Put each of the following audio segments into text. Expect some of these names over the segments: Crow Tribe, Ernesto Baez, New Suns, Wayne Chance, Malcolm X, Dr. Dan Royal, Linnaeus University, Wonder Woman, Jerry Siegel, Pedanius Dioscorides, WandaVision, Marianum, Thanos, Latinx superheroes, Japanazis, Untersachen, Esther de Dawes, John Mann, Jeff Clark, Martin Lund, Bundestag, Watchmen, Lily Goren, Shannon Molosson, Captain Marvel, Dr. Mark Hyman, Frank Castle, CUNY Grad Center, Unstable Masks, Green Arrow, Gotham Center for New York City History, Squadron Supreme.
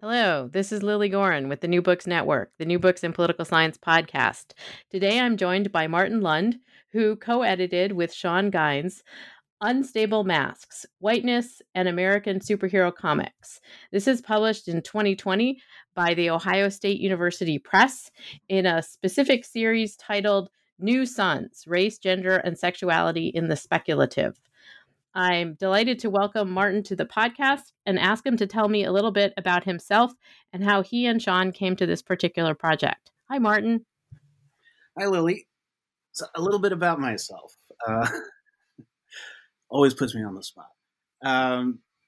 Hello, this is Lily Goren with the New Books Network, the New Books in Political Science podcast. Today I'm joined by Martin Lund, who co-edited with Sean Guynes, Unstable Masks, Whiteness and American Superhero Comics. This is published in 2020 by the Ohio State University Press in a specific series titled New Suns, Race, Gender, and Sexuality in the Speculative. I'm delighted to welcome Martin to the podcast and ask him to tell me a little bit about himself and how he and Sean came to this particular project. Hi, Martin. Hi, Lily. So a little bit about myself. Always puts me on the spot.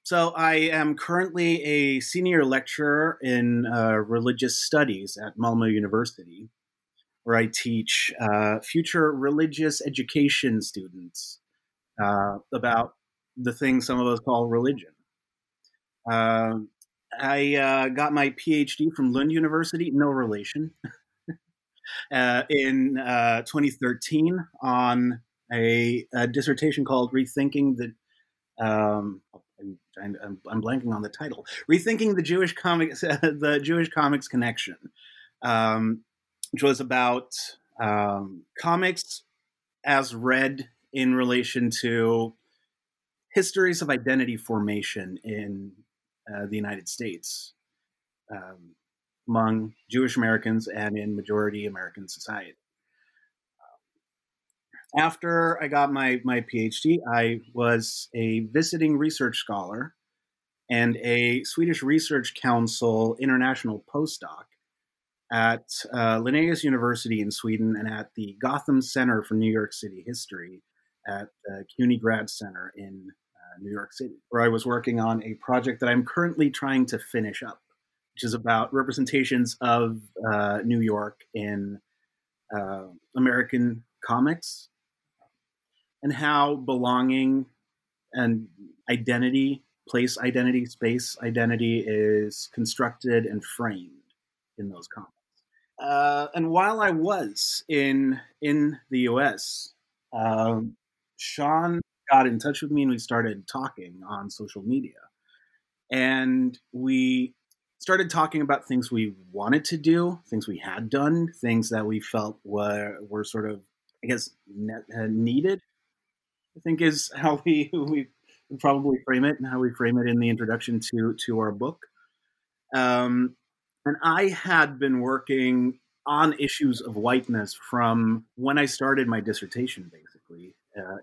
So I am currently a senior lecturer in religious studies at Malmö University, where I teach future religious education students about the thing some of us call religion. I got my PhD from Lund University, no relation, in 2013 on a dissertation called Rethinking the... I'm blanking on the title. Rethinking the Jewish Comics, the Jewish Comics Connection, which was about comics as read in relation to histories of identity formation in the United States among Jewish Americans and in majority American society. After I got my PhD, I was a visiting research scholar and a Swedish Research Council international postdoc at Linnaeus University in Sweden and at the Gotham Center for New York City History at the CUNY Grad Center in New York City, where I was working on a project that I'm currently trying to finish up, which is about representations of New York in American comics and how belonging and identity, place identity, space identity is constructed and framed in those comics. And while I was in the U.S., Sean got in touch with me and we started talking on social media, and we started talking about things we wanted to do, things we had done, things that we felt were sort of, I guess, needed, I think is how we probably frame it and how we frame it in the introduction to our book. And I had been working on issues of whiteness from when I started my dissertation, basically,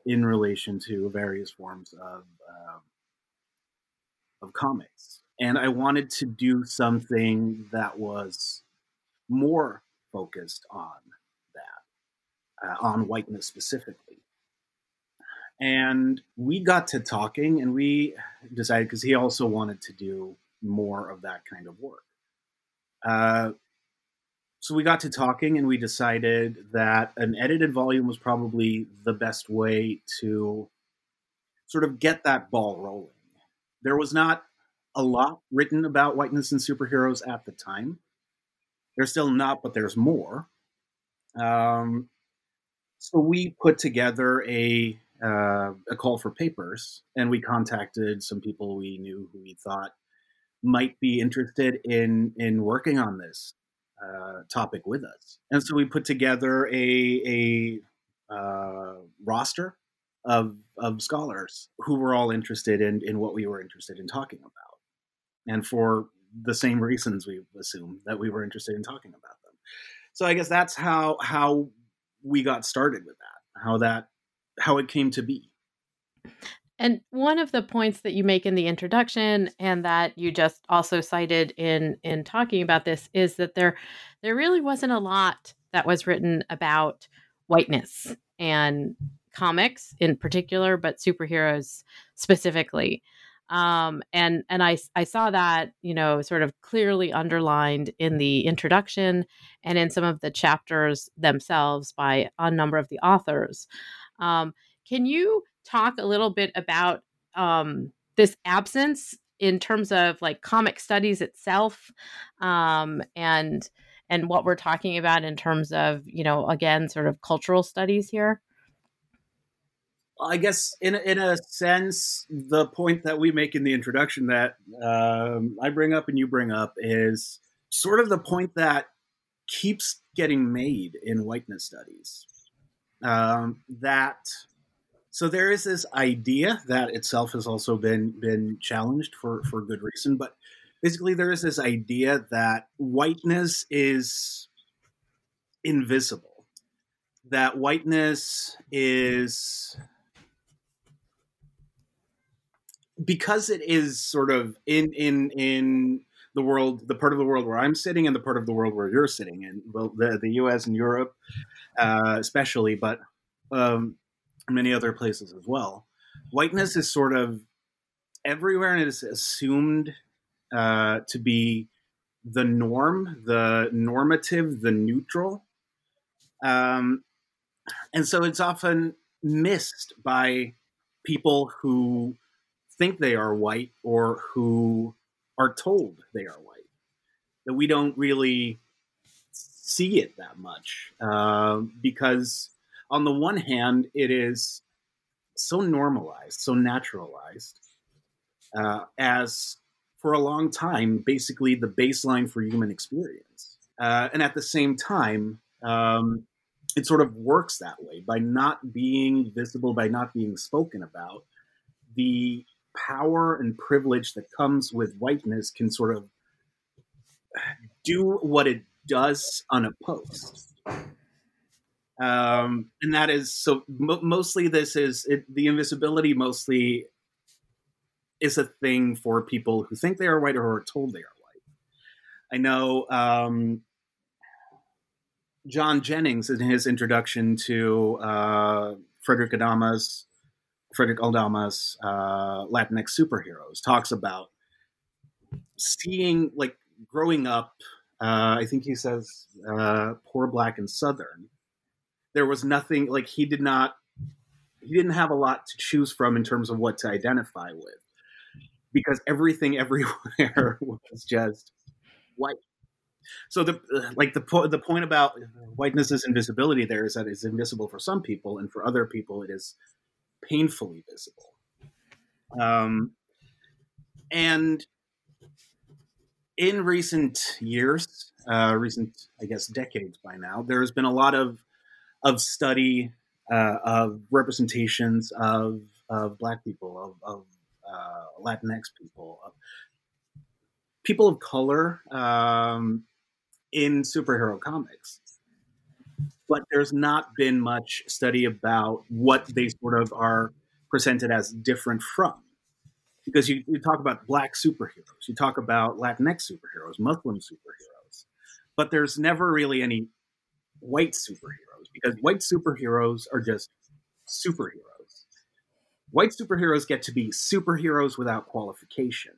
in relation to various forms of comics. And I wanted to do something that was more focused on that, on whiteness specifically. And we got to talking and we decided, because he also wanted to do more of that kind of work. So we got to talking and we decided that an edited volume was probably the best way to sort of get that ball rolling. There was not a lot written about whiteness and superheroes at the time. There's still not, but there's more. So we put together a call for papers and we contacted some people we knew who we thought might be interested in working on this topic with us. And so we put together a roster of scholars who were all interested in what we were interested in talking about. And for the same reasons, we assume that we were interested in talking about them. So I guess that's how we got started with that, how it came to be. And one of the points that you make in the introduction and that you just also cited in talking about this is that there really wasn't a lot that was written about whiteness and comics in particular, but superheroes specifically. And I saw that, you know, sort of clearly underlined in the introduction and in some of the chapters themselves by a number of the authors. Can you talk a little bit about this absence in terms of like comic studies itself, and what we're talking about in terms of, you know, again, sort of cultural studies here? I guess in a sense, the point that we make in the introduction that I bring up and you bring up is sort of the point that keeps getting made in whiteness studies. So there is this idea that itself has also been challenged for good reason, but basically there is this idea that whiteness is invisible, that whiteness is... because it is sort of in the world, the part of the world where I'm sitting and the part of the world where you're sitting, and well, the U.S. and Europe especially, but many other places as well. Whiteness is sort of everywhere, and it is assumed to be the norm, the normative, the neutral. And so it's often missed by people who think they are white or who are told they are white, that we don't really see it that much because on the one hand, it is so normalized, so naturalized as for a long time, basically the baseline for human experience. And at the same time, it sort of works that way by not being visible, by not being spoken about. The power and privilege that comes with whiteness can sort of do what it does unopposed. And that is, so mostly this is, the invisibility mostly is a thing for people who think they are white or are told they are white. I know John Jennings in his introduction to Frederick Aldama's Latinx Superheroes talks about seeing, like, growing up, I think he says, poor, black, and Southern. There was nothing, like, he didn't have a lot to choose from in terms of what to identify with, because everything everywhere was just white. So the point about whiteness's invisibility there is that it's invisible for some people, and for other people it is painfully visible. And in recent years, I guess, decades by now, there has been a lot of study of representations of Black people, of Latinx people, of people of color in superhero comics. But there's not been much study about what they sort of are presented as different from. Because you talk about Black superheroes, you talk about Latinx superheroes, Muslim superheroes, but there's never really any white superheroes, because white superheroes are just superheroes. White superheroes get to be superheroes without qualification.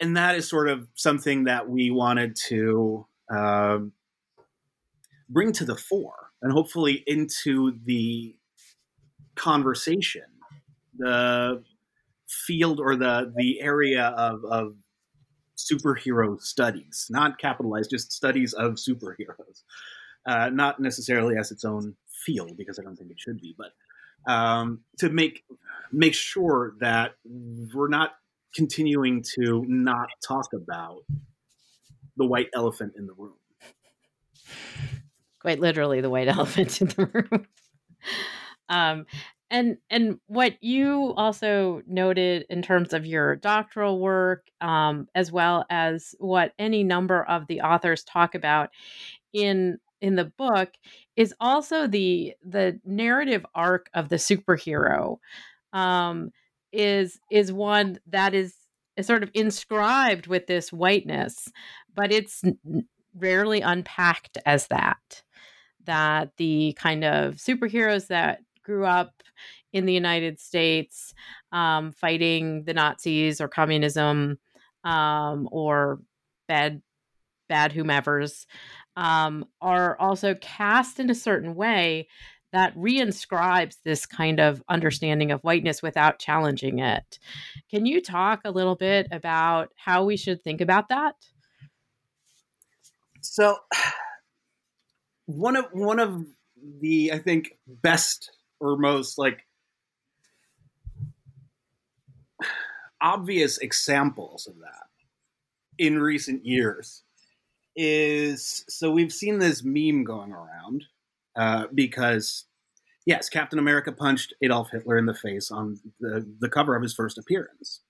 And that is sort of something that we wanted to bring to the fore and hopefully into the conversation, the field or the area of superhero studies, not capitalized, just studies of superheroes, not necessarily as its own field, because I don't think it should be, but to make sure that we're not continuing to not talk about the white elephant in the room. Quite literally the white elephant in the room. And what you also noted in terms of your doctoral work, as well as what any number of the authors talk about in the book, is also the narrative arc of the superhero is one that is sort of inscribed with this whiteness, but it's rarely unpacked as that the kind of superheroes that grew up in the United States fighting the Nazis or communism or bad whomevers, are also cast in a certain way that reinscribes this kind of understanding of whiteness without challenging it. Can you talk a little bit about how we should think about that? So one of the, I think, best or most like obvious examples of that in recent years is, so we've seen this meme going around because, yes, Captain America punched Adolf Hitler in the face on the cover of his first appearance.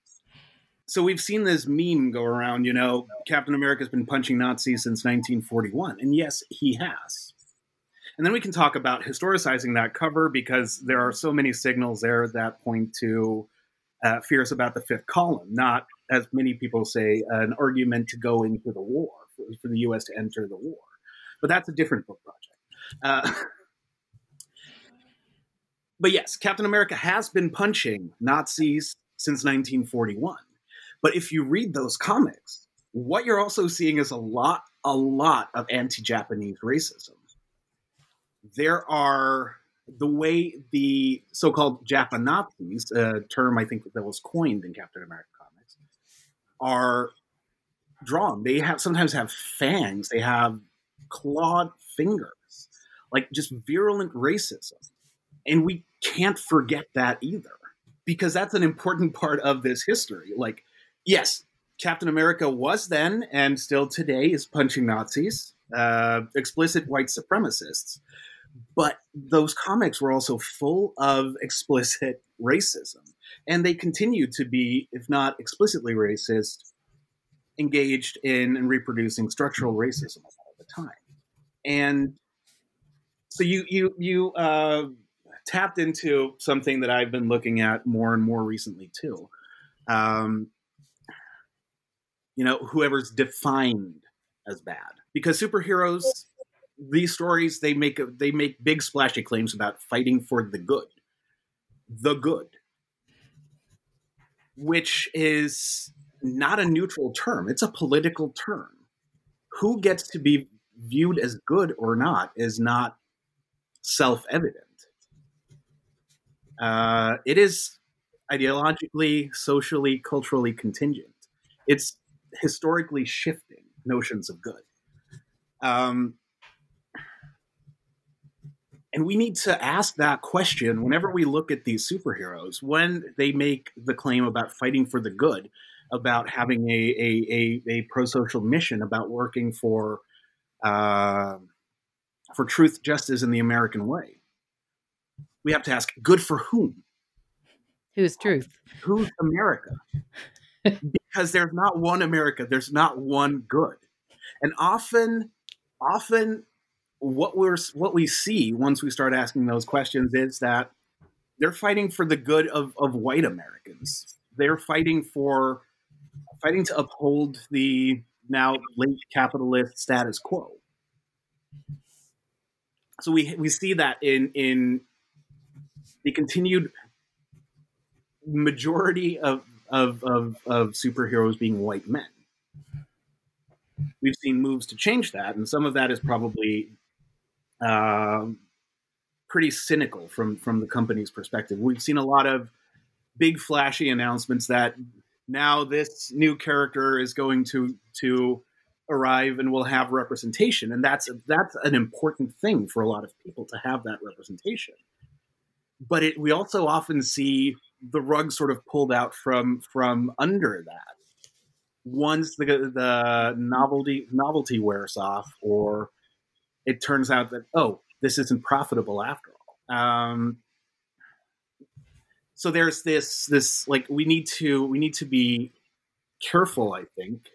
So we've seen this meme go around, you know, Captain America's been punching Nazis since 1941. And yes, he has. And then we can talk about historicizing that cover, because there are so many signals there that point to fears about the fifth column, not, as many people say, an argument to go into the war, for the U.S. to enter the war. But that's a different book project. But yes, Captain America has been punching Nazis since 1941. But if you read those comics, what you're also seeing is a lot of anti-Japanese racism. There are, the way the so-called Japanazis, a term I think that was coined in Captain America comics, are drawn. They sometimes have fangs. They have clawed fingers. Like, just virulent racism. And we can't forget that either, because that's an important part of this history. Like, yes, Captain America was then and still today is punching Nazis, explicit white supremacists. But those comics were also full of explicit racism. And they continue to be, if not explicitly racist, engaged in and reproducing structural racism a lot of the time. And so you tapped into something that I've been looking at more and more recently too. You know, whoever's defined as bad, because superheroes, these stories, they make big splashy claims about fighting for the good, which is not a neutral term. It's a political term. Who gets to be viewed as good or not is not self-evident. It is ideologically, socially, culturally contingent. It's historically shifting notions of good. And we need to ask that question whenever we look at these superheroes, when they make the claim about fighting for the good, about having a pro-social mission, about working for truth, justice, and the American way. We have to ask, good for whom? Who's truth? Who's America? Because there's not one America. There's not one good. And often what we see once we start asking those questions is that they're fighting for the good of white Americans. They're fighting to uphold the now late capitalist status quo. So we see that in the continued majority of superheroes being white men. We've seen moves to change that, and some of that is probably pretty cynical from the company's perspective. We've seen a lot of big flashy announcements that now this new character is going to arrive and will have representation. And that's an important thing for a lot of people, to have that representation. But we also often see the rug sort of pulled out from under that once the novelty wears off, or it turns out that, oh, this isn't profitable after all. So there's this like, we need to be careful, I think,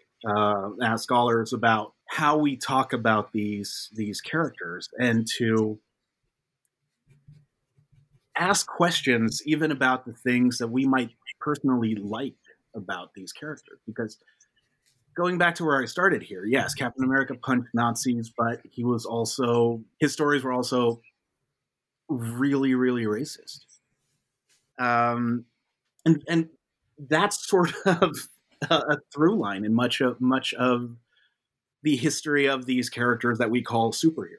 as scholars, about how we talk about these characters, and to ask questions even about the things that we might personally like about these characters. Because going back to where I started here, yes, Captain America punched Nazis, but his stories were also really, really racist. And that's sort of a through line in much of the history of these characters that we call superheroes.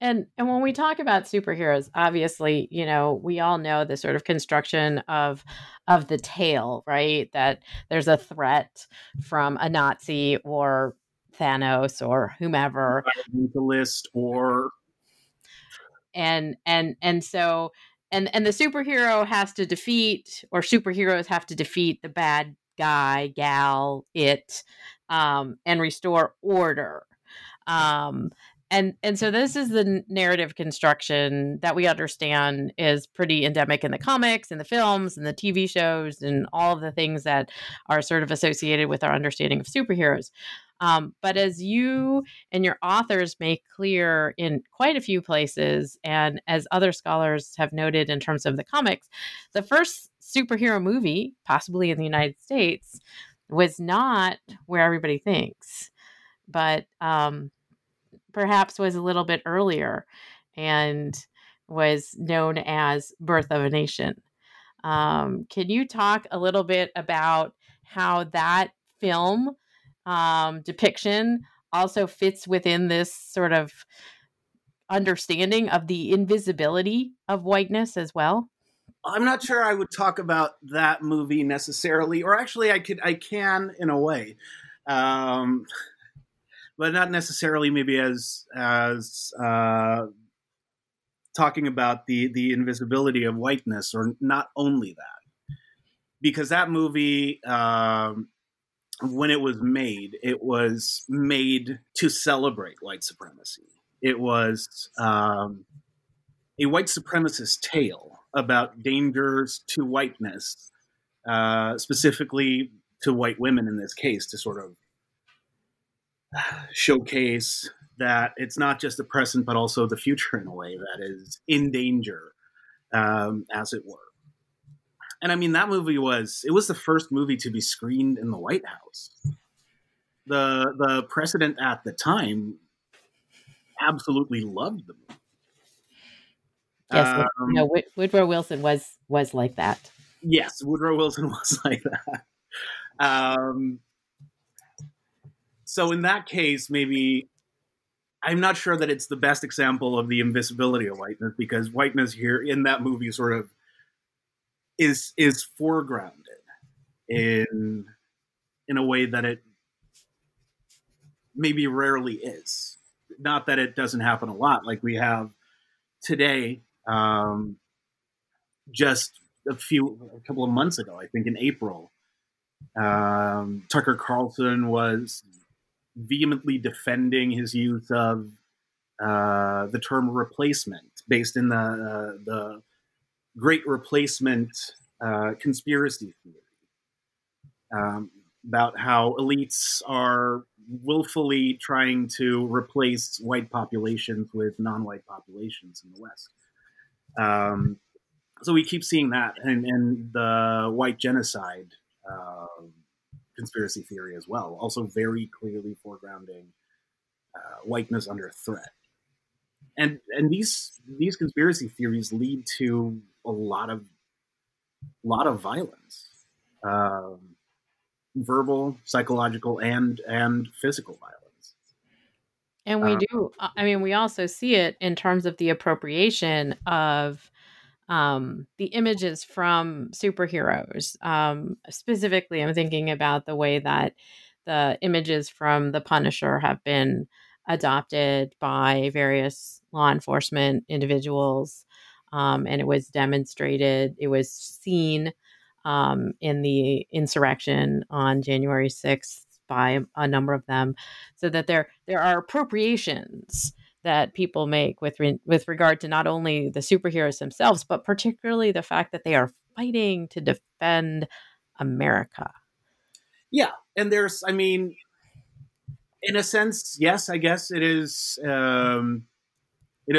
And when we talk about superheroes, obviously, you know, we all know the sort of construction of the tale, right? That there's a threat from a Nazi or Thanos or whomever, and the superhero has to defeat, or superheroes have to defeat, the bad guy, gal, it, and restore order. And so this is the narrative construction that we understand is pretty endemic in the comics and the films and the TV shows and all of the things that are sort of associated with our understanding of superheroes. But as you and your authors make clear in quite a few places, and as other scholars have noted in terms of the comics, the first superhero movie, possibly in the United States, was not where everybody thinks, but perhaps was a little bit earlier and was known as Birth of a Nation. Can you talk a little bit about how that film depiction also fits within this sort of understanding of the invisibility of whiteness as well? I'm not sure I would talk about that movie necessarily, or actually I can in a way, but not necessarily maybe as talking about the invisibility of whiteness, or not only that, because that movie, when it was made to celebrate white supremacy. It was a white supremacist tale about dangers to whiteness, specifically to white women in this case, to sort of showcase that it's not just the present, but also the future in a way that is in danger, as it were. And I mean, that movie was the first movie to be screened in the White House. The president at the time absolutely loved the movie. Yes, Woodrow Wilson was like that. Yes, Woodrow Wilson was like that. So in that case, maybe I'm not sure that it's the best example of the invisibility of whiteness, because whiteness here in that movie sort of is foregrounded in a way that it maybe rarely is. Not that it doesn't happen a lot, like we have today. Just a couple of months ago, I think in April, Tucker Carlson was vehemently defending his use of the term replacement, based in the Great Replacement conspiracy theory, about how elites are willfully trying to replace white populations with non-white populations in the West. So we keep seeing that, and the white genocide conspiracy theory as well, also very clearly foregrounding whiteness under threat. And these conspiracy theories lead to a lot of violence, verbal, psychological, and physical violence. And we do. I mean, we also see it in terms of the appropriation of the images from superheroes. Specifically, I'm thinking about the way that the images from The Punisher have been adopted by various law enforcement individuals, and it was demonstrated. It was seen in the insurrection on January 6th by a number of them, so that there are appropriations that people make with regard to not only the superheroes themselves, but particularly the fact that they are fighting to defend America. Yeah, and there's, I mean, in a sense, yes, I guess it is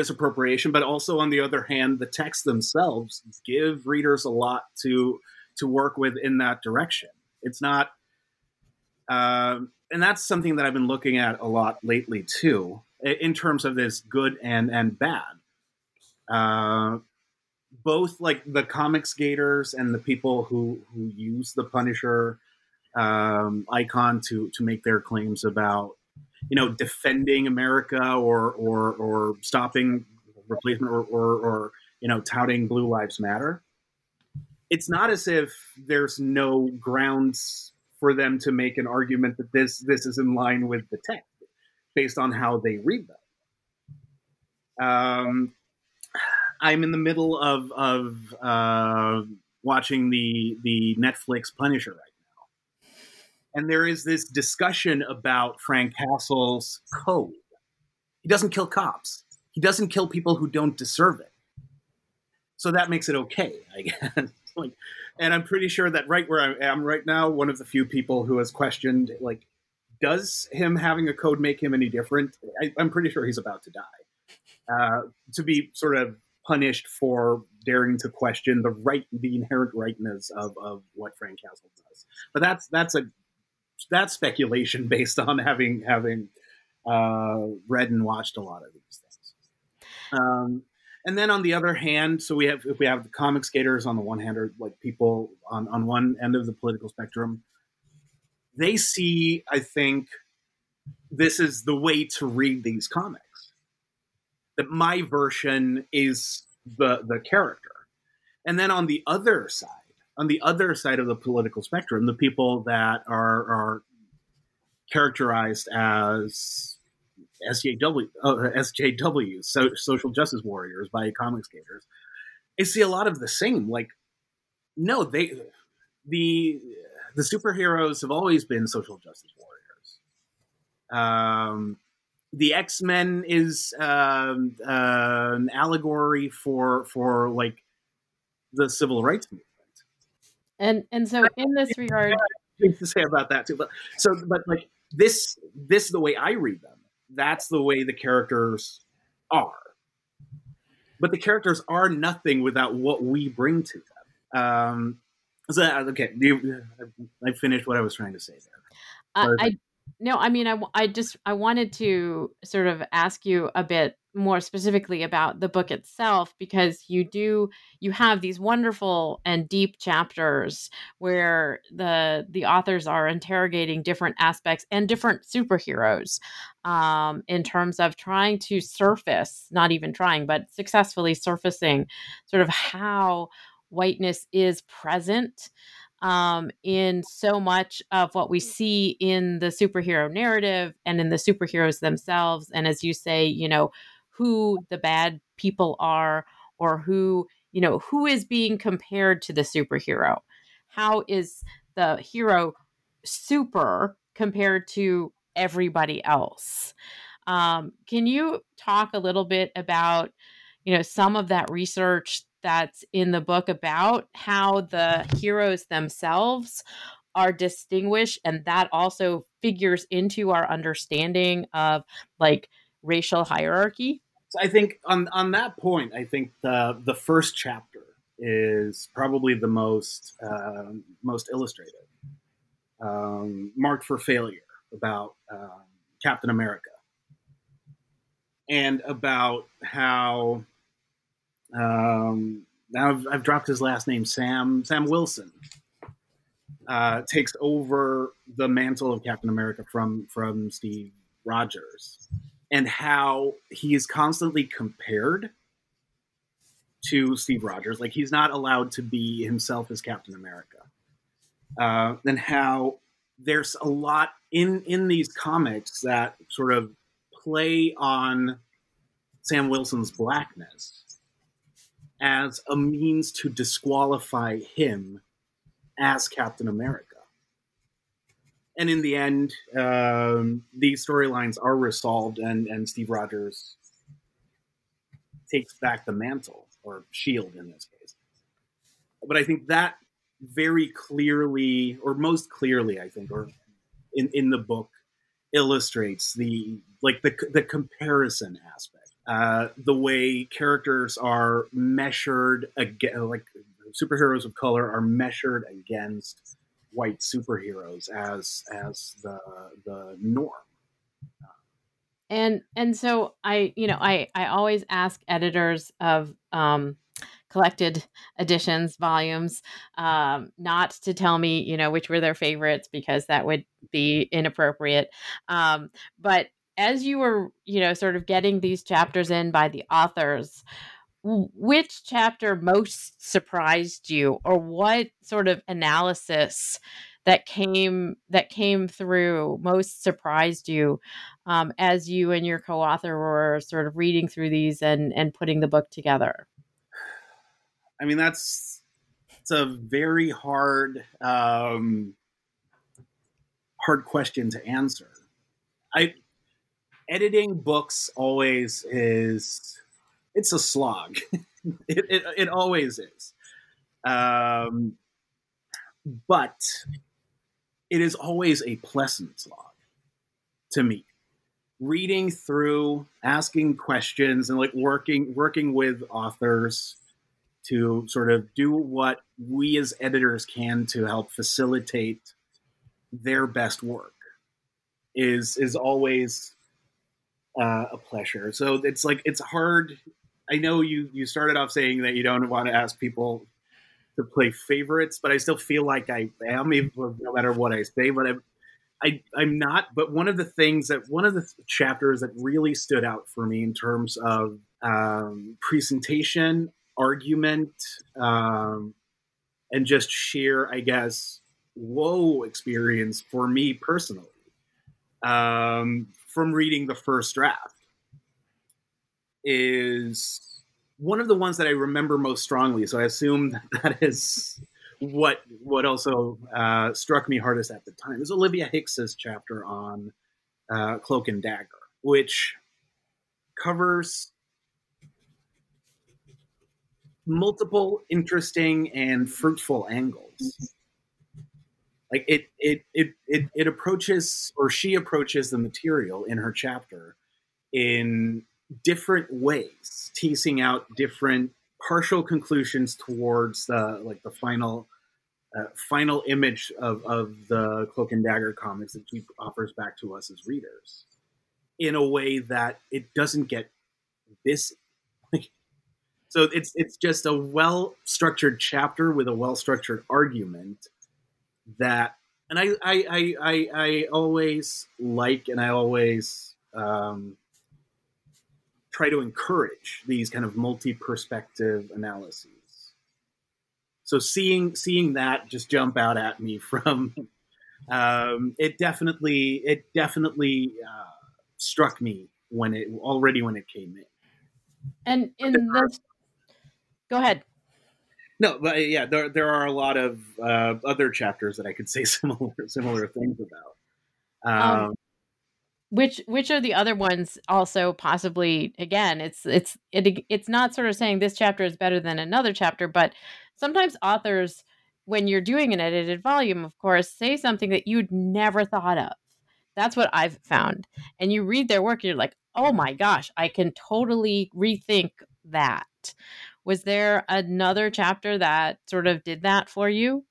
appropriation, but also on the other hand, the texts themselves give readers a lot to work with in that direction. It's not, and that's something that I've been looking at a lot lately too, in terms of this good and bad. both like the comics gators and the people who use the Punisher icon to make their claims about, you know, defending America or stopping replacement or you know, touting Blue Lives Matter. It's not as if there's no grounds for them to make an argument that this is in line with the text based on how they read them. I'm in the middle of watching the Netflix Punisher right now. And there is this discussion about Frank Castle's code. He doesn't kill cops. He doesn't kill people who don't deserve it. So that makes it okay, I guess. Like, and I'm pretty sure that right where I am right now, one of the few people who has questioned, like, does him having a code make him any different? I'm pretty sure he's about to die. To be sort of punished for daring to question the inherent rightness of what Frank Castle does. But that's speculation based on having read and watched a lot of these things. And then on the other hand, so we have the comic skaters on the one hand, or like people on one end of the political spectrum, they see, I think, this is the way to read these comics. That my version is the character. And then on the other side of the political spectrum, the people that are characterized as SJWs, so social justice warriors by comic skaters, I see a lot of the same. Like, no, the superheroes have always been social justice warriors. The X-Men is an allegory for like the civil rights movement, and so in this regard, things to say about that too. But like this the way I read them, that's the way the characters are. But the characters are nothing without what we bring to them. So okay, I finished what I was trying to say there. No, I mean, I wanted to sort of ask you a bit more specifically about the book itself, because you have these wonderful and deep chapters where the authors are interrogating different aspects and different superheroes in terms of trying to surface, not even trying, but successfully surfacing sort of how whiteness is present in so much of what we see in the superhero narrative and in the superheroes themselves. And as you say, you know, who the bad people are, or who, you know, who is being compared to the superhero. How is the hero super compared to everybody else? Can you talk a little bit about, you know, some of that research that's in the book about how the heroes themselves are distinguished, and that also figures into our understanding of like racial hierarchy? So I think on that point, I think the first chapter is probably the most illustrative, Marked for Failure, about Captain America, and about how now I've dropped his last name, Sam Wilson, takes over the mantle of Captain America from Steve Rogers, and how he is constantly compared to Steve Rogers. Like, he's not allowed to be himself as Captain America. And how there's a lot in these comics that sort of play on Sam Wilson's blackness as a means to disqualify him as Captain America. And in the end, these storylines are resolved, and Steve Rogers takes back the mantle, or shield in this case. But I think that very clearly, or most clearly, I think, or in the book, illustrates the comparison aspect. The way characters are measured, like superheroes of color are measured against white superheroes as the norm. And so I always ask editors of collected editions, volumes, not to tell me, you know, which were their favorites, because that would be inappropriate. But as you were, you know, sort of getting these chapters in by the authors, which chapter most surprised you, or what sort of analysis that came through most surprised you as you and your co-author were sort of reading through these and putting the book together? I mean, it's a very hard question to answer. Editing books always is, it's a slog. it always is. But it is always a pleasant slog to me. Reading through, asking questions, and like working with authors to sort of do what we as editors can to help facilitate their best work is always a pleasure. So it's like, it's hard. I know you started off saying that you don't want to ask people to play favorites, but I still feel like I am, even no matter what I say, but I'm not. But one of the chapters that really stood out for me in terms of presentation, argument, and just sheer, I guess, whoa experience for me personally, from reading the first draft, is one of the ones that I remember most strongly. So I assume that is what also struck me hardest at the time. Is Olivia Hicks's chapter on Cloak and Dagger, which covers multiple interesting and fruitful angles. Like it approaches, or she approaches, the material in her chapter in different ways, teasing out different partial conclusions towards the final image of the Cloak and Dagger comics that she offers back to us as readers, in a way that it doesn't get busy. So it's just a well-structured chapter with a well-structured argument that, and I always like, and I always try to encourage these kind of multi-perspective analyses. So seeing that just jump out at me from it definitely struck me when it came in. And in this, go ahead. No, but yeah, there are a lot of other chapters that I could say similar things about. Which are the other ones also possibly? Again, it's not sort of saying this chapter is better than another chapter, but sometimes authors, when you're doing an edited volume, of course, say something that you'd never thought of. That's what I've found. And you read their work and you're like, oh my gosh, I can totally rethink that. Was there another chapter that sort of did that for you?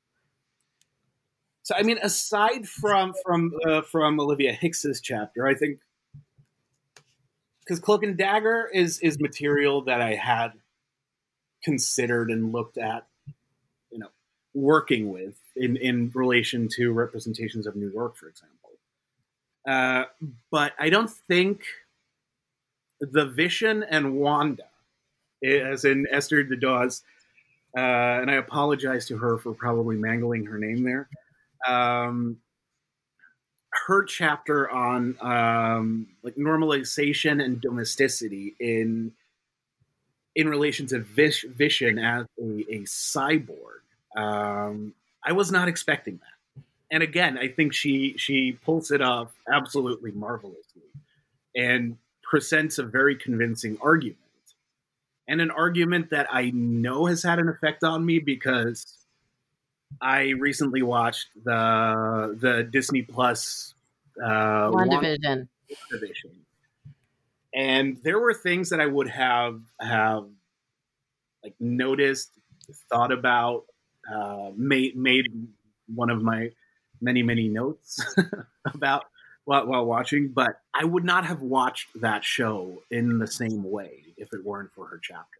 So, I mean, aside from Olivia Hicks's chapter, I think, because Cloak and Dagger is material that I had considered and looked at, you know, working with in relation to representations of New York, for example. But I don't think the Vision and Wanda, as in Esther de Dawes, and I apologize to her for probably mangling her name there. Her chapter on like normalization and domesticity in relation to Vision as a cyborg, I was not expecting that. And again, I think she pulls it off absolutely marvelously and presents a very convincing argument. And an argument that I know has had an effect on me, because I recently watched the Disney Plus WandaVision. And there were things that I would have like noticed, thought about, made one of my many notes about while watching, but I would not have watched that show in the same way if it weren't for her chapter.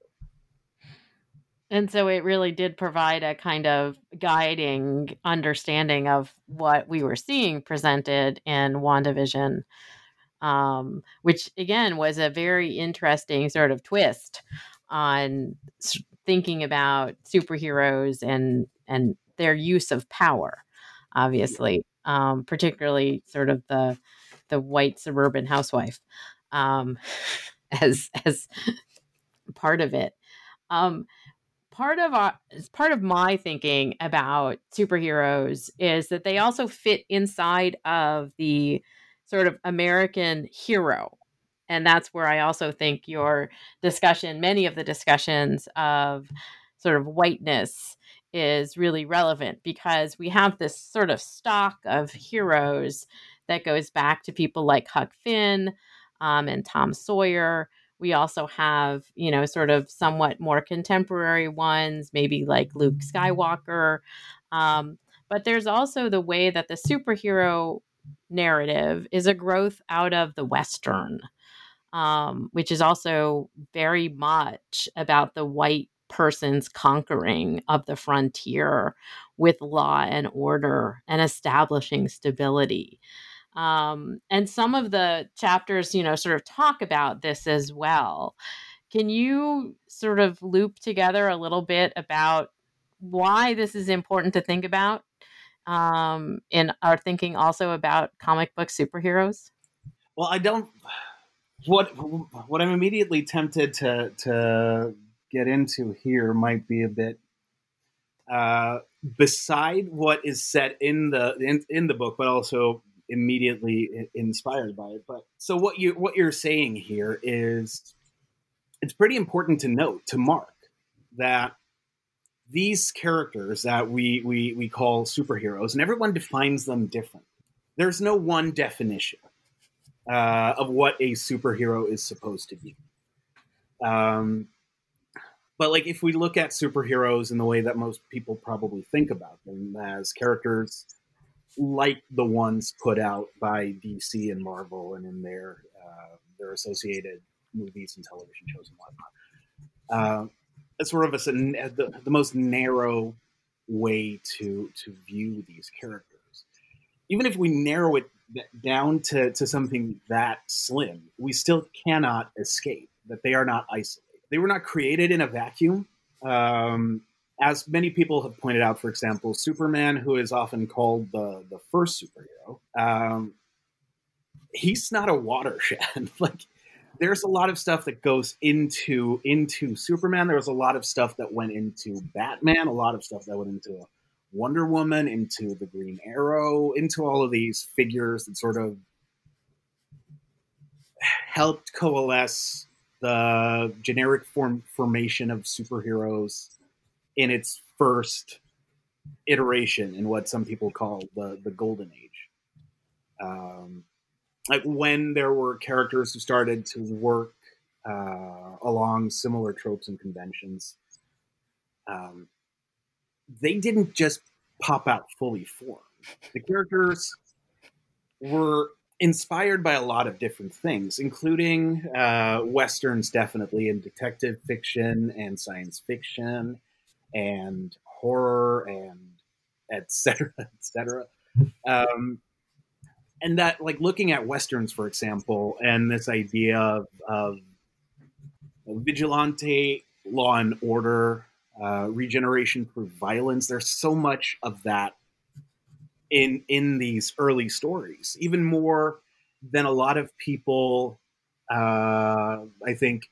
And so it really did provide a kind of guiding understanding of what we were seeing presented in WandaVision, which again was a very interesting sort of twist on thinking about superheroes and their use of power, obviously, particularly sort of the white suburban housewife as part of it. Part of my thinking about superheroes is that they also fit inside of the sort of American hero. And that's where I also think your discussion, many of the discussions of sort of whiteness, is really relevant, because we have this sort of stock of heroes that goes back to people like Huck Finn and Tom Sawyer. We also have, you know, sort of somewhat more contemporary ones, maybe like Luke Skywalker. But there's also the way that the superhero narrative is a growth out of the Western, which is also very much about the white person's conquering of the frontier with law and order and establishing stability. And some of the chapters, you know, sort of talk about this as well. Can you sort of loop together a little bit about why this is important to think about in our thinking also about comic book superheroes? Well, what I'm immediately tempted to get into here might be a bit beside what is set in the book, but also immediately inspired by it. But so what you're saying here is, it's pretty important to note, to mark, that these characters that we call superheroes, and everyone defines them different. There's no one definition of what a superhero is supposed to be. But like, if we look at superheroes in the way that most people probably think about them, as characters like the ones put out by DC and Marvel and in their associated movies and television shows and whatnot. It's sort of the most narrow way to view these characters. Even if we narrow it down to something that slim, we still cannot escape that they are not isolated. They were not created in a vacuum. As many people have pointed out, for example, Superman, who is often called the first superhero, he's not a watershed. Like, there's a lot of stuff that goes into Superman. There was a lot of stuff that went into Batman, a lot of stuff that went into Wonder Woman, into the Green Arrow, into all of these figures that sort of helped coalesce the generic formation of superheroes in its first iteration, in what some people call the Golden Age. Like, when there were characters who started to work along similar tropes and conventions, they didn't just pop out fully formed. The characters were inspired by a lot of different things, including Westerns, definitely, and detective fiction and science fiction, and horror, and etc. And that, like, looking at Westerns, for example, and this idea of vigilante law and order, regeneration through violence, there's so much of that in these early stories, even more than a lot of people I think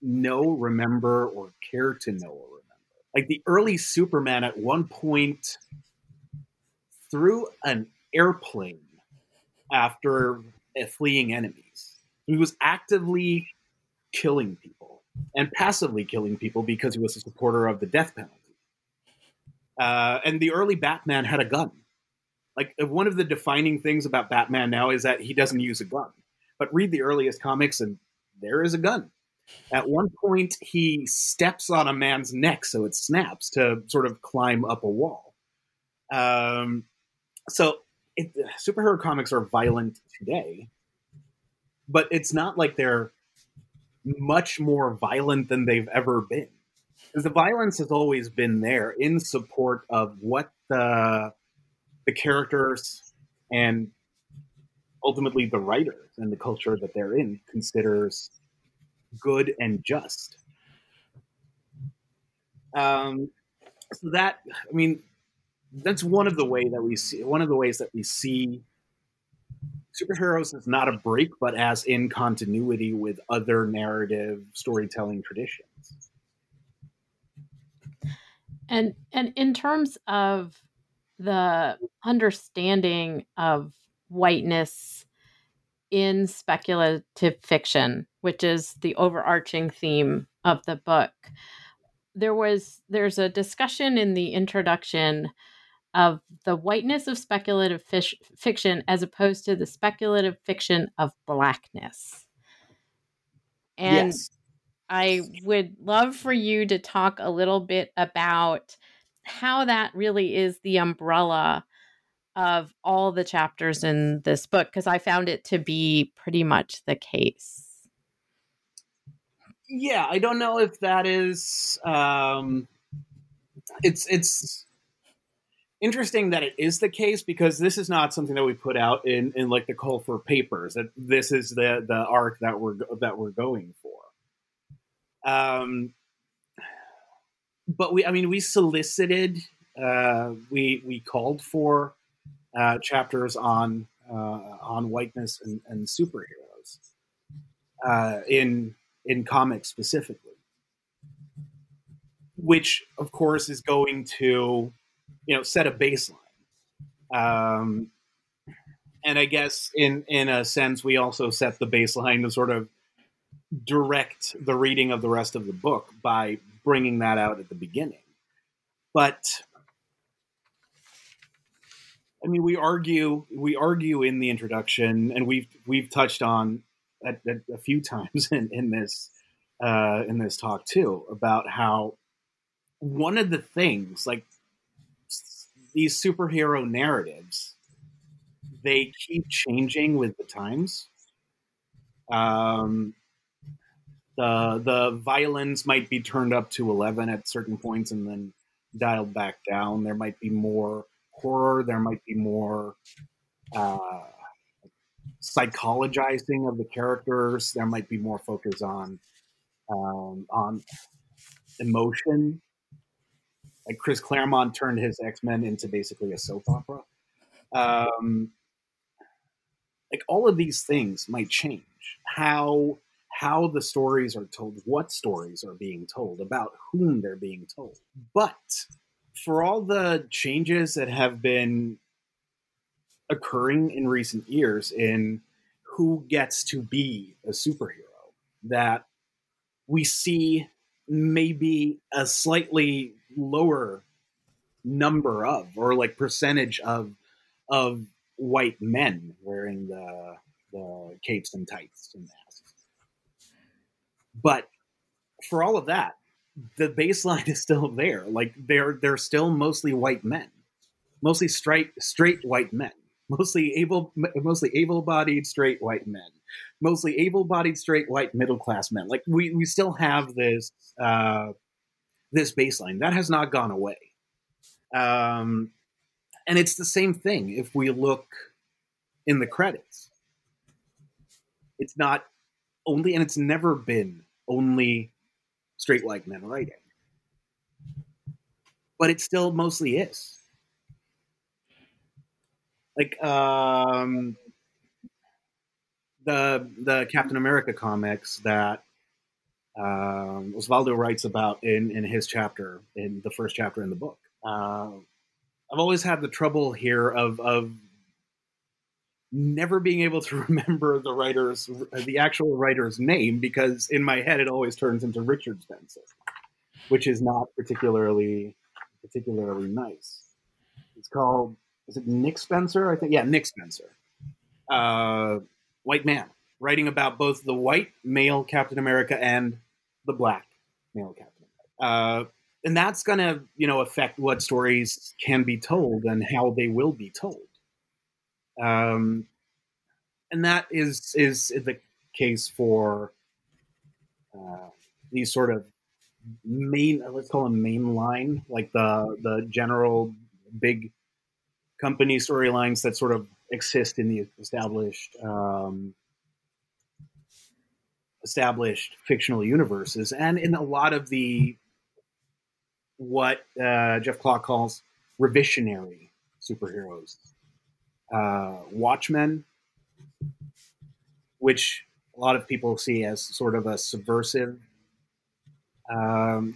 know, remember, or care to know or remember. Like, the early Superman at one point threw an airplane after fleeing enemies. He was actively killing people and passively killing people because he was a supporter of the death penalty. And the early Batman had a gun. Like, one of the defining things about Batman now is that he doesn't use a gun. But read the earliest comics and there is a gun. At one point, he steps on a man's neck so it snaps to sort of climb up a wall. So superhero comics are violent today, but it's not like they're much more violent than they've ever been. Because the violence has always been there in support of what the characters and ultimately the writers and the culture that they're in considers good and just. So that, I mean, that's one of the ways that we see superheroes as not a break, but as in continuity with other narrative storytelling traditions. And in terms of the understanding of whiteness in speculative fiction, which is the overarching theme of the book, there's a discussion in the introduction of the whiteness of speculative fiction as opposed to the speculative fiction of blackness. And yes. I would love for you to talk a little bit about how that really is the umbrella of all the chapters in this book, because I found it to be pretty much the case. Yeah, I don't know if that is... It's interesting that it is the case, because this is not something that we put out in like the call for papers, that this is the arc that we're going for. But we solicited, we called for chapters on whiteness and superheroes in comics specifically, which of course is going to, set a baseline. And I guess in a sense, we also set the baseline to sort of direct the reading of the rest of the book by bringing that out at the beginning. But we argue in the introduction, and we've touched on at a few times in this talk too, about how one of the things, like these superhero narratives, they keep changing with the times. The violence might be turned up to 11 at certain points and then dialed back down. There might be more horror. There might be more psychologizing of the characters. There might be more focus on emotion. Like Chris Claremont turned his X-Men into basically a soap opera. Like all of these things might change. How the stories are told, what stories are being told, about whom they're being told. But for all the changes that have been occurring in recent years in who gets to be a superhero, that we see maybe a slightly lower number of, or like percentage of white men wearing the capes and tights and that. But for all of that, the baseline is still there. Like they're still mostly white men, mostly straight white men, mostly able-bodied straight white men, mostly able-bodied straight white middle-class men. Like we still have this baseline that has not gone away, and it's the same thing if we look in the credits. It's not. Only, and it's never been only straight white men writing, but it still mostly is. Like the Captain America comics that Osvaldo writes about in his chapter, in the first chapter in the book. I've always had the trouble here of never being able to remember the actual writer's name, because in my head it always turns into Richard Spencer, which is not particularly nice. It's called, is it Nick Spencer? I think, yeah, Nick Spencer. White man writing about both the white male Captain America and the black male Captain America, and that's going to affect what stories can be told and how they will be told. And that is the case for these sort of main, let's call them mainline, like the general big company storylines that sort of exist in the established fictional universes, and in a lot of the what Jeff Clark calls revisionary superheroes. Watchmen, which a lot of people see as sort of a subversive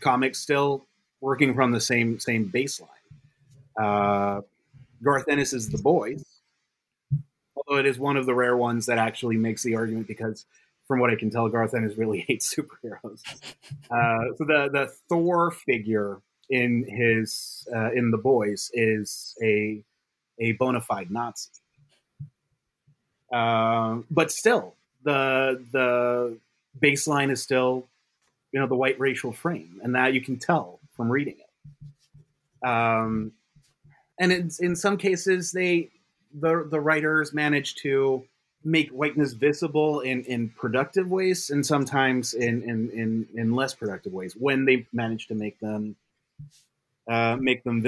comic, still working from the same baseline. Garth Ennis is The Boys, although it is one of the rare ones that actually makes the argument, because from what I can tell, Garth Ennis really hates superheroes. So the Thor figure in his in The Boys is a bona fide Nazi. But still, the baseline is still, you know, the white racial frame, and that you can tell from reading it. And in some cases, the writers manage to make whiteness visible in productive ways, and sometimes in less productive ways when they manage to make them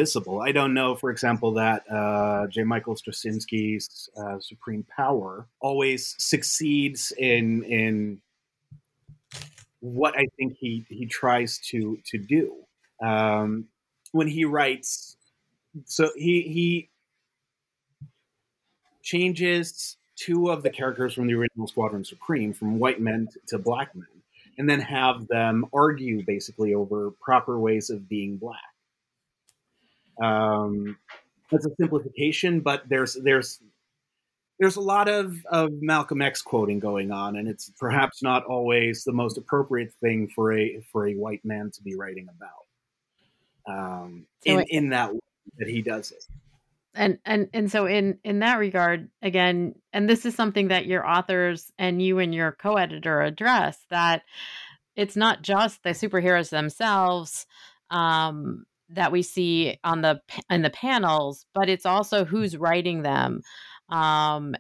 visible. I don't know, for example, that J. Michael Straczynski's Supreme Power always succeeds in what I think he tries to do when he writes. So he changes two of the characters from the original Squadron Supreme from white men to black men, and then have them argue basically over proper ways of being black. That's a simplification, but there's a lot of Malcolm X quoting going on, and it's perhaps not always the most appropriate thing for a white man to be writing about. In that way that he does it, and so in that regard, again, and this is something that your authors and you and your co-editor address, that it's not just the superheroes themselves that we see in the panels, but it's also who's writing them. And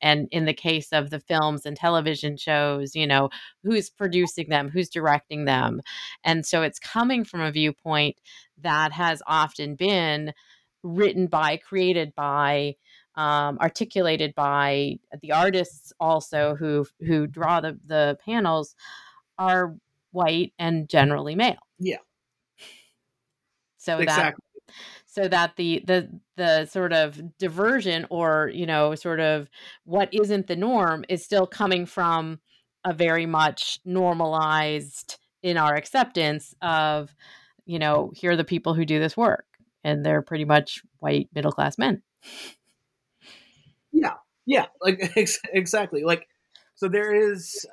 in the case of the films and television shows, you know, who's producing them, who's directing them. And so it's coming from a viewpoint that has often been written by, created by, articulated by the artists also who draw the panels are white and generally male. Yeah. So exactly. So that the sort of diversion, or, you know, sort of what isn't the norm, is still coming from a very much normalized in our acceptance of, you know, here are the people who do this work, and they're pretty much white middle-class men. Yeah. Like exactly. Like, so there is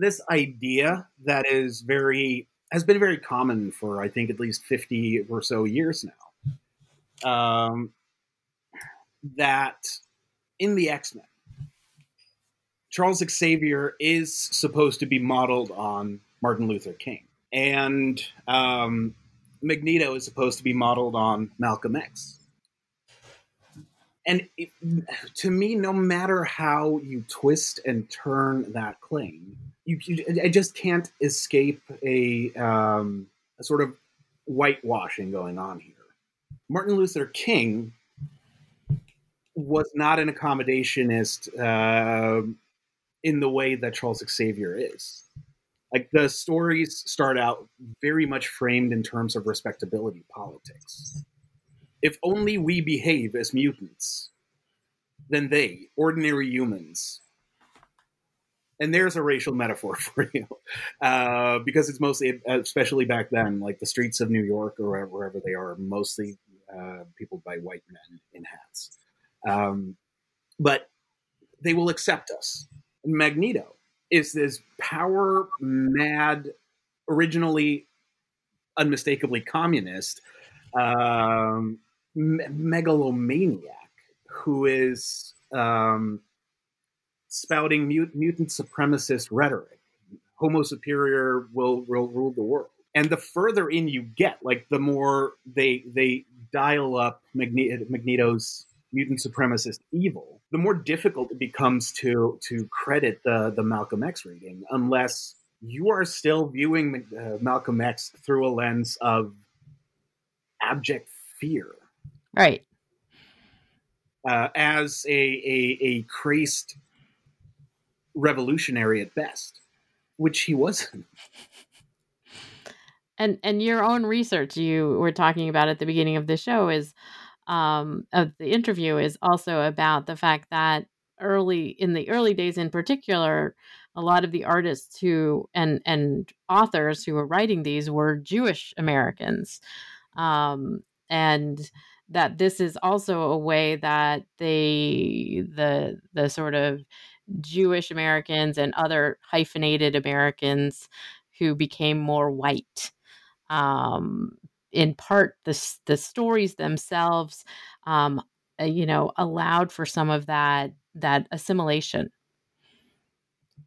this idea that is has been very common for, I think, at least 50 or so years now, that in the X-Men, Charles Xavier is supposed to be modeled on Martin Luther King, and Magneto is supposed to be modeled on Malcolm X. And to me, no matter how you twist and turn that claim, I just can't escape a sort of whitewashing going on here. Martin Luther King was not an accommodationist in the way that Charles Xavier is. Like, the stories start out very much framed in terms of respectability politics. If only we behave as mutants, then they, ordinary humans. And there's a racial metaphor for you, because it's mostly, especially back then, like the streets of New York or wherever they are, mostly peopled by white men in hats. But they will accept us. Magneto is this power mad, originally unmistakably communist, megalomaniac who is spouting mutant supremacist rhetoric. Homo superior will rule the world. And the further in you get, like, the more they dial up Magneto's mutant supremacist evil, the more difficult it becomes to credit the Malcolm X reading, unless you are still viewing Malcolm X through a lens of abject fear. Right. As a creased revolutionary at best, which he wasn't. And your own research you were talking about at the beginning of the show is, of the interview, is also about the fact that in the early days in particular, a lot of the artists who and authors who were writing these were Jewish Americans. And that this is also a way that the sort of Jewish Americans and other hyphenated Americans who became more white, in part, the stories themselves, allowed for some of that assimilation.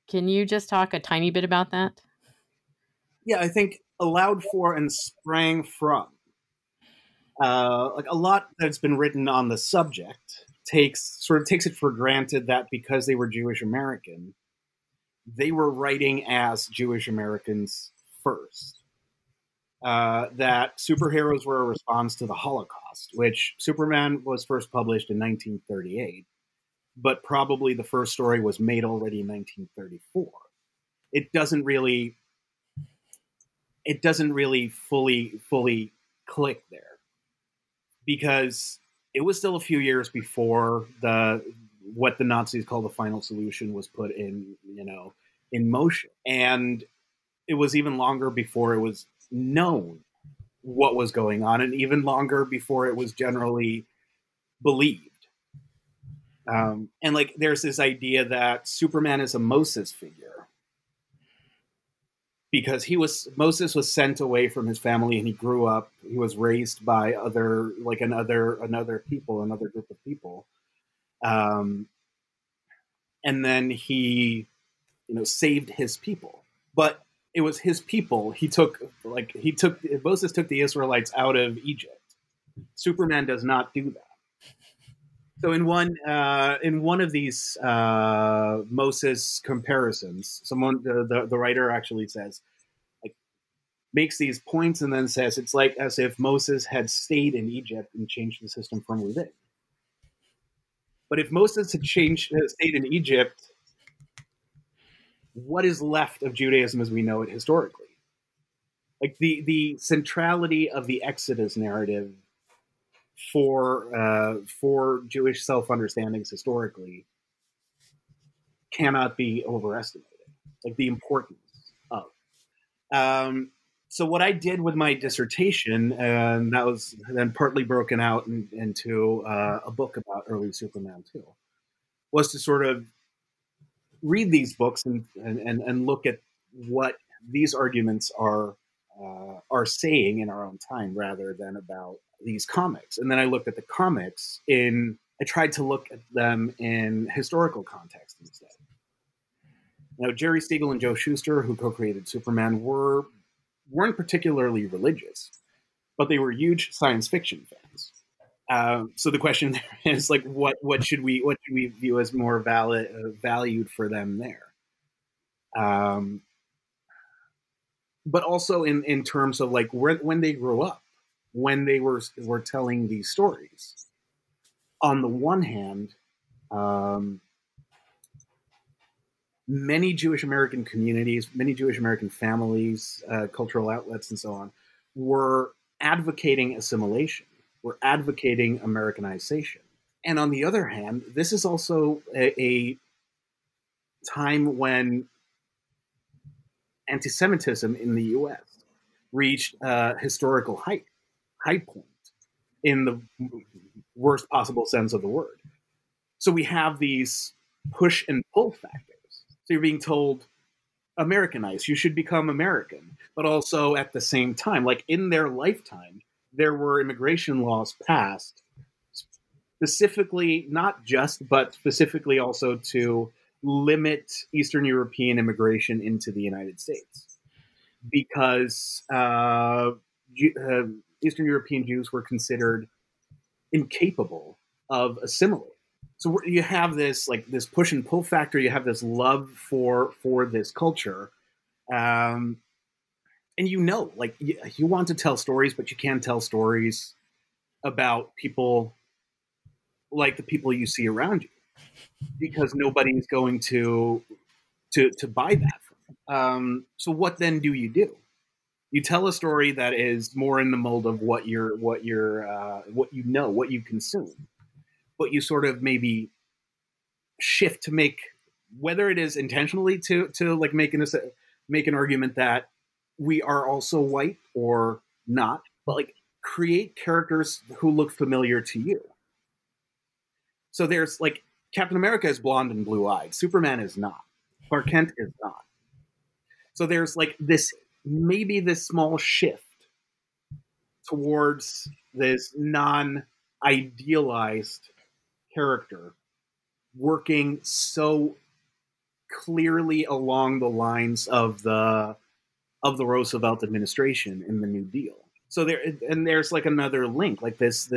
Can you just talk a tiny bit about that? Yeah, I think allowed for and sprang from. Like a lot that's been written on the subject takes it for granted that because they were Jewish American, they were writing as Jewish Americans first. That superheroes were a response to the Holocaust, which Superman was first published in 1938, but probably the first story was made already in 1934. It doesn't really fully click there, because it was still a few years before what the Nazis call the final solution was put in motion. And it was even longer before it was known what was going on, and even longer before it was generally believed. And like, there's this idea that Superman is a Moses figure, because Moses was sent away from his family, and he grew up, he was raised by another group of people. And then he, saved his people, but it was his people. Moses took the Israelites out of Egypt. Superman does not do that. So in one of these Moses comparisons, the writer actually says, like, makes these points and then says it's like as if Moses had stayed in Egypt and changed the system from within. But if Moses had stayed in Egypt, what is left of Judaism as we know it historically? Like the centrality of the Exodus narrative for Jewish self-understandings historically cannot be overestimated, like the importance of. So what I did with my dissertation, and that was then partly broken out into a book about early Superman too, was to sort of read these books and look at what these arguments are saying in our own time, rather than about these comics. And then I looked at the comics I tried to look at them in historical context instead. Now, Jerry Siegel and Joe Shuster, who co-created Superman, weren't particularly religious, but they were huge science fiction fans. So the question there is, like, what should we view as more valued for them there? But also in terms of like when they grew up, when they were telling these stories. On the one hand, many Jewish American communities, many Jewish American families, cultural outlets, and so on, were advocating assimilation, were advocating Americanization. And on the other hand, this is also a time when anti-Semitism in the U.S. reached a historical high point, in the worst possible sense of the word. So we have these push and pull factors. So you're being told, Americanize, you should become American. But also at the same time, like in their lifetime, there were immigration laws passed specifically, not just, but specifically also to limit Eastern European immigration into the United States, because Eastern European Jews were considered incapable of assimilating. So you have this push and pull factor. You have this love for this culture, And like you want to tell stories, but you can't tell stories about people like the people you see around you, because nobody's going to buy that. So what then do? You tell a story that is more in the mold of what you consume, but you sort of maybe shift to make, whether it is intentionally to like make an argument that we are also white or not, but like create characters who look familiar to you. So there's like Captain America is blonde and blue eyed. Superman is not. Clark Kent is not. So there's like this small shift towards this non-idealized character working so clearly along the lines of the Roosevelt administration in the New Deal. So there's like another link, like this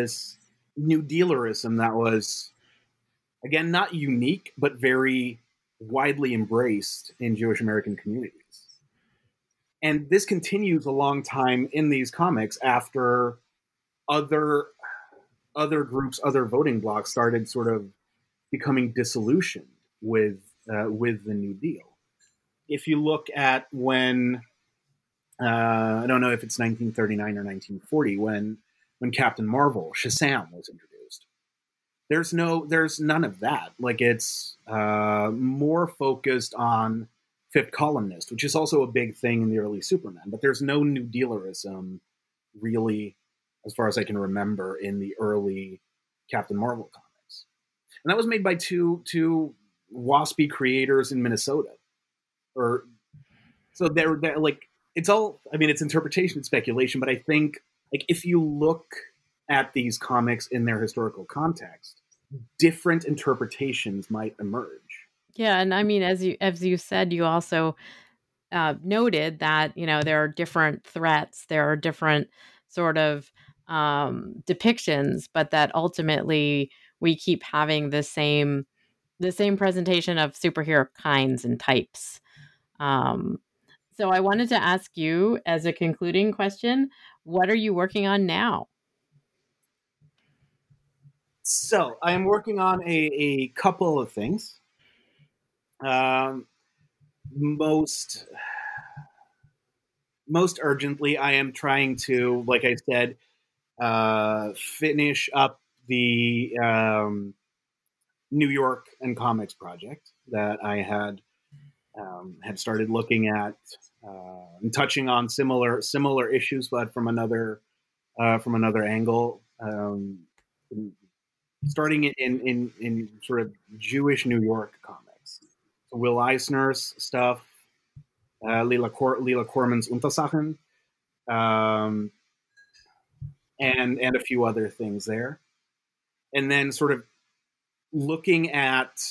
New Dealerism that was, again, not unique, but very widely embraced in Jewish American communities. And this continues a long time in these comics after other groups, other voting blocs started sort of becoming disillusioned with the New Deal. If you look at when, I don't know if it's 1939 or 1940, when Captain Marvel, Shazam, was introduced, there's none of that. Like it's more focused on fifth columnist, which is also a big thing in the early Superman, but there's no New Dealerism really, as far as I can remember, in the early Captain Marvel comics. And that was made by two WASPy creators in Minnesota. So they're like, it's all, I mean, it's interpretation and speculation, but I think like if you look at these comics in their historical context, different interpretations might emerge. Yeah, and I mean, as you said, you also noted that there are different threats, there are different sort of depictions, but that ultimately we keep having the same presentation of superhero kinds and types. So I wanted to ask you, as a concluding question, what are you working on now? So I am working on a couple of things. Most urgently, I am trying to, like I said, finish up the New York and comics project that I had started looking at and touching on similar issues, but from another angle. Starting in sort of Jewish New York comics. Will Eisner's stuff, Lila Korman's Untersachen, and a few other things there. And then sort of looking at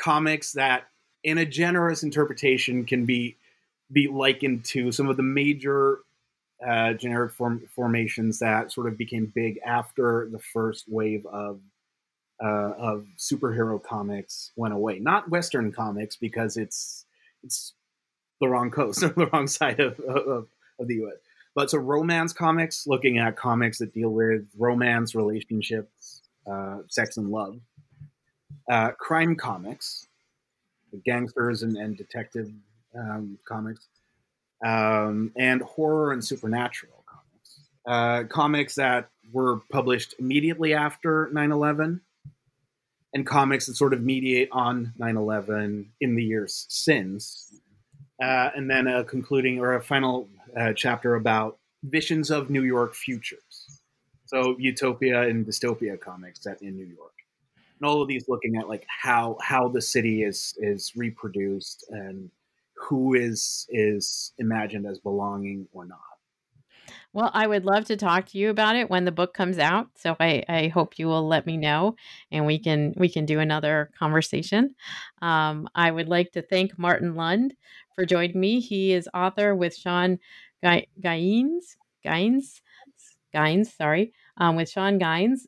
comics that, in a generous interpretation, can be likened to some of the major generic formations that sort of became big after the first wave of superhero comics went away. Not Western comics, because it's the wrong coast, the wrong side of the U.S. But so romance comics, looking at comics that deal with romance, relationships, sex and love. Crime comics, gangsters and detective comics, and horror and supernatural comics. Comics that were published immediately after 9/11. And comics that sort of mediate on 9/11 in the years since. And then a concluding or a final chapter about visions of New York futures. So utopia and dystopia comics set in New York. And all of these looking at like how the city is reproduced and who is imagined as belonging or not. Well, I would love to talk to you about it when the book comes out. So I hope you will let me know and we can do another conversation. I would like to thank Martin Lund for joining me. He is author with Sean Guynes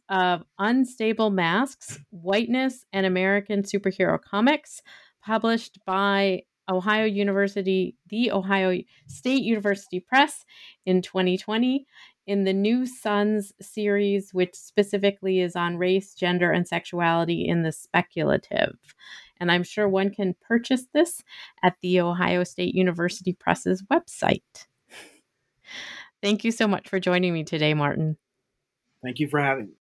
of Unstable Masks, Whiteness and American Superhero Comics, published by Ohio University, the Ohio State University Press in 2020 in the New Suns series, which specifically is on race, gender, and sexuality in the speculative. And I'm sure one can purchase this at the Ohio State University Press's website. Thank you so much for joining me today, Martin. Thank you for having me.